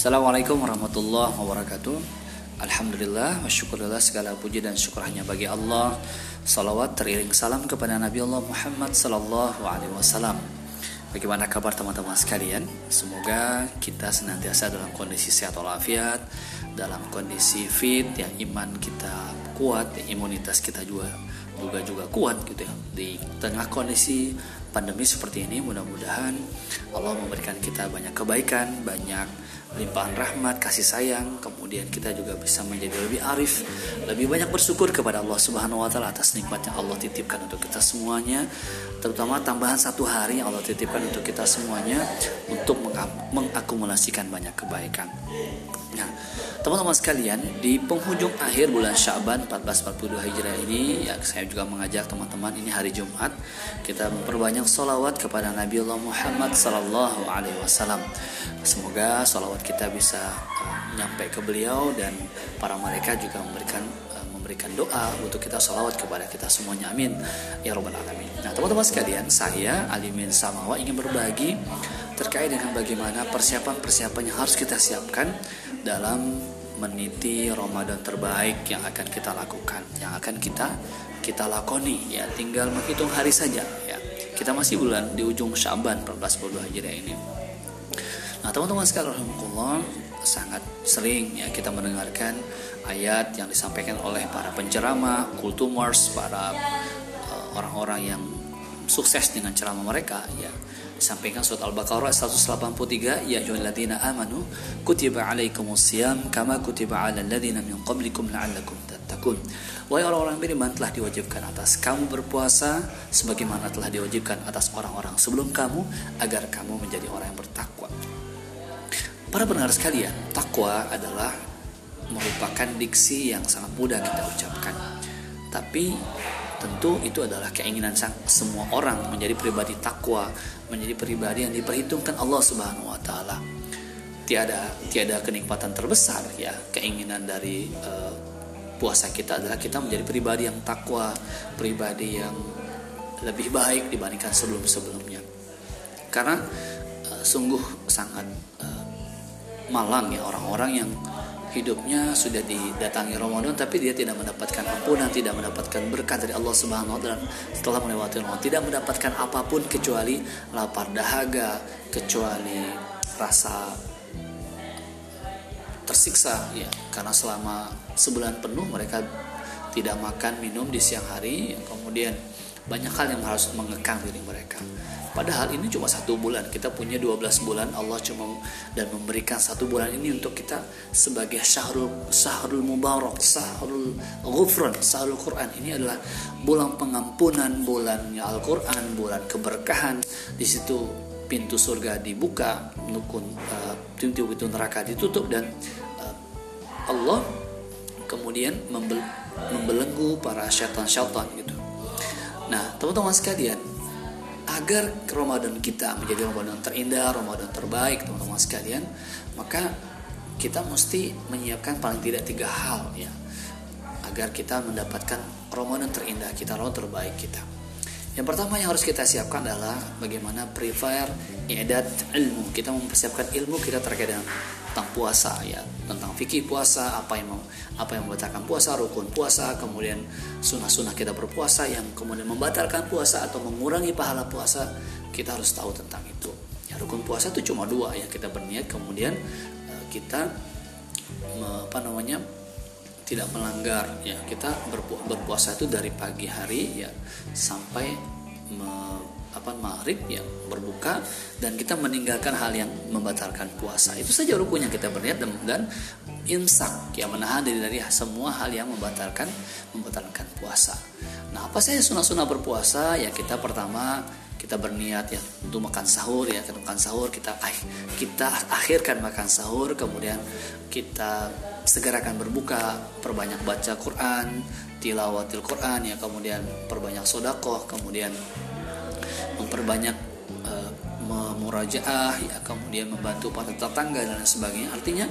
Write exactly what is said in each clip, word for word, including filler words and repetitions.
Assalamualaikum warahmatullahi wabarakatuh. Alhamdulillah wa syukurillah, segala puji dan syukur hanya bagi Allah. Salawat teriring salam kepada Nabi Allah Muhammad sallallahu alaihi wasallam. Bagaimana kabar teman-teman sekalian? Semoga kita senantiasa dalam kondisi sehat walafiat, dalam kondisi fit, ya, iman kita kuat, ya, imunitas kita juga juga juga kuat gitu ya. Di tengah kondisi pandemi seperti ini, mudah-mudahan Allah memberikan kita banyak kebaikan, banyak limpahan rahmat, kasih sayang. Kemudian kita juga bisa menjadi lebih arif, lebih banyak bersyukur kepada Allah Subhanahu wa taala atas nikmat yang Allah titipkan untuk kita semuanya, terutama tambahan satu hari yang Allah titipkan untuk kita semuanya untuk mengakumulasikan banyak kebaikan. Nah, teman-teman sekalian, di penghujung akhir bulan Sya'ban seribu empat ratus empat puluh dua Hijriah ini, ya, saya juga mengajak teman-teman, ini hari Jumat, kita memperbanyak sholawat kepada Nabi Allah Muhammad sallallahu alaihi wasallam. Semoga sholawat kita bisa uh, nyampe ke beliau, dan para malaikat juga memberikan uh, memberikan doa untuk kita sholawat kepada kita semuanya. Amin ya rabbal alamin. Nah, teman-teman sekalian, saya Ali bin Samawa ingin berbagi terkait dengan bagaimana persiapan-persiapan yang harus kita siapkan dalam meniti Ramadan terbaik yang akan kita lakukan, yang akan kita kita lakoni, ya, tinggal menghitung hari saja, ya. Kita masih bulan di ujung Sya'ban seribu empat ratus empat puluh dua Hijriah ini. Nah, teman-teman sekalian, alhamdulillah, sangat sering ya kita mendengarkan ayat yang disampaikan oleh para penceramah, kultumers, para uh, orang-orang yang sukses dengan ceramah mereka, ya. Sampaikan surat Al-Baqarah seratus delapan puluh tiga, ya ayyuhalladzina amanu kutiba alaikumus syiyam kama kutiba alal ladzina min qablikum la'allakum tattaqun. Wahai orang-orang beriman, telah diwajibkan atas kamu berpuasa sebagaimana telah diwajibkan atas orang-orang sebelum kamu agar kamu menjadi orang yang bertakwa. Para pendengar sekalian, takwa adalah merupakan diksi yang sangat mudah kita ucapkan. Tapi tentu itu adalah keinginan semua orang menjadi pribadi takwa, menjadi pribadi yang diperhitungkan Allah Subhanahu wa taala. Tiada tiada kenikmatan terbesar, ya. Keinginan dari uh, puasa kita adalah kita menjadi pribadi yang takwa, pribadi yang lebih baik dibandingkan sebelum-sebelumnya. Karena uh, sungguh sangat uh, malang ya orang-orang yang hidupnya sudah didatangi Ramadan tapi dia tidak mendapatkan ampunan, tidak mendapatkan berkat dari Allah Subhanahu wa taala setelah melewati Ramadan, tidak mendapatkan apapun kecuali lapar dahaga, kecuali rasa tersiksa, ya, karena selama sebulan penuh mereka tidak makan minum di siang hari, kemudian banyak hal yang harus mengekang diri mereka. Padahal ini cuma satu bulan, kita punya dua belas bulan, Allah cuma dan memberikan satu bulan ini untuk kita sebagai syahrul syahrul mubarak, syahrul ghufran, syahrul Quran. Ini adalah bulan pengampunan, bulannya Al-Quran, bulan keberkahan. Di situ pintu surga dibuka, nukun pintu-pintu neraka ditutup, dan Allah kemudian membelenggu para syaitan-syaitan gitu. Nah, teman-teman sekalian, agar Ramadan kita menjadi Ramadan terindah, Ramadan terbaik, teman-teman sekalian, maka kita mesti menyiapkan paling tidak tiga hal, ya, agar kita mendapatkan Ramadan terindah kita, Ramadan terbaik kita. Yang pertama yang harus kita siapkan adalah bagaimana prepare i'dad ilmu. Kita mempersiapkan ilmu kita terkait dengan tentang puasa, ya, tentang fikih puasa, apa yang apa yang membatalkan puasa, rukun puasa, kemudian sunah-sunah kita berpuasa yang kemudian membatalkan puasa atau mengurangi pahala puasa. Kita harus tahu tentang itu. Ya, rukun puasa itu cuma dua, ya, kita berniat, kemudian kita apa namanya tidak melanggar, ya, kita berpu- berpuasa itu dari pagi hari, ya, sampai me- apa maghrib, ya, berbuka, dan kita meninggalkan hal yang membatalkan puasa. Itu saja rukunnya, kita berniat dan, dan imsak, ya, menahan diri dari semua hal yang membatalkan membatalkan puasa. Nah, apa saja sunah-sunah berpuasa? Ya, kita pertama kita berniat, ya, untuk makan sahur, ya, kita makan sahur, kita kita akhirkan makan sahur, kemudian kita segerakan berbuka, perbanyak baca Quran, tilawatil Quran, ya, kemudian perbanyak sodakoh, kemudian memperbanyak uh, memurajaah, ya, kemudian membantu para tetangga dan sebagainya. Artinya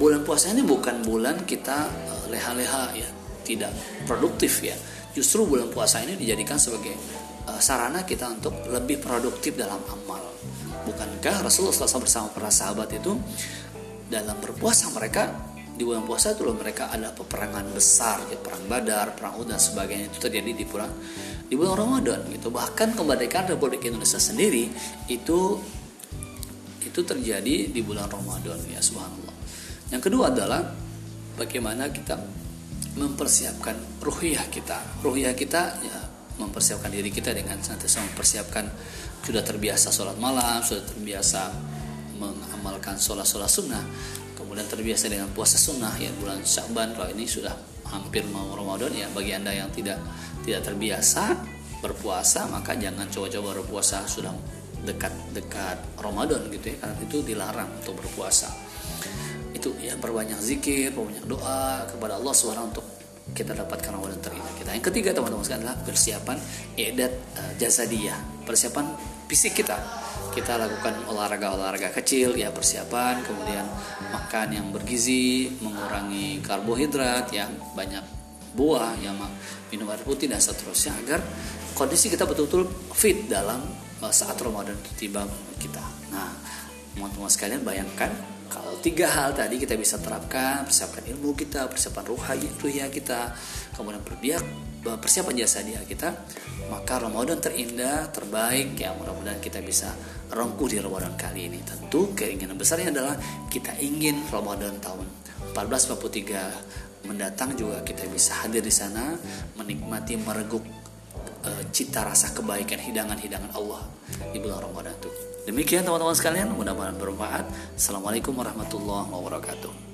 bulan puasa ini bukan bulan kita uh, leha-leha, ya, tidak produktif, ya. Justru bulan puasa ini dijadikan sebagai sarana kita untuk lebih produktif dalam amal. Bukankah Rasulullah sallallahu alaihi wasallam bersama para sahabat itu dalam berpuasa mereka, di bulan puasa itu loh mereka ada peperangan besar, ya, perang Badar, perang Uhud dan sebagainya, itu terjadi di bulan di bulan Ramadan gitu. Bahkan kemerdekaan Republik Indonesia sendiri itu itu terjadi di bulan Ramadan, ya, subhanallah. Yang kedua adalah bagaimana kita mempersiapkan ruhiyah kita. Ruhiyah kita, ya, mempersiapkan diri kita dengan senantiasa mempersiapkan, sudah terbiasa sholat malam, sudah terbiasa mengamalkan sholat-sholat sunnah, kemudian terbiasa dengan puasa sunnah, ya, bulan Sya'ban kalau ini sudah hampir mau Ramadan, ya, bagi Anda yang tidak tidak terbiasa berpuasa maka jangan coba-coba berpuasa sudah dekat-dekat Ramadan gitu, ya, karena itu dilarang untuk berpuasa. Itu, ya, perbanyak zikir, perbanyak doa kepada Allah subhanahu wa taala untuk kita dapatkan Ramadan terindah kita. Yang ketiga teman-teman sekalian adalah persiapan i'dad uh, jazadiyah, persiapan fisik kita. Kita lakukan olahraga-olahraga kecil, ya, persiapan, kemudian makan yang bergizi, mengurangi karbohidrat, ya, banyak buah, ya, minum air putih dan seterusnya agar kondisi kita betul-betul fit dalam saat Ramadan itu tiba kita. Nah, teman-teman sekalian bayangkan kalau tiga hal tadi kita bisa terapkan, persiapkan ilmu kita, persiapan ruhiyah kita, kemudian berbiak persiapan jasa dia kita, maka Ramadan terindah, terbaik, ya, mudah-mudahan kita bisa rangkuh di Ramadan kali ini. Tentu keinginan besarnya adalah kita ingin Ramadan tahun seribu empat ratus empat puluh tiga mendatang juga kita bisa hadir di sana, menikmati mereguk e, cita rasa kebaikan hidangan-hidangan Allah di bulan Ramadan itu. Demikian teman-teman sekalian, mudah-mudahan bermanfaat. Assalamualaikum warahmatullahi wabarakatuh.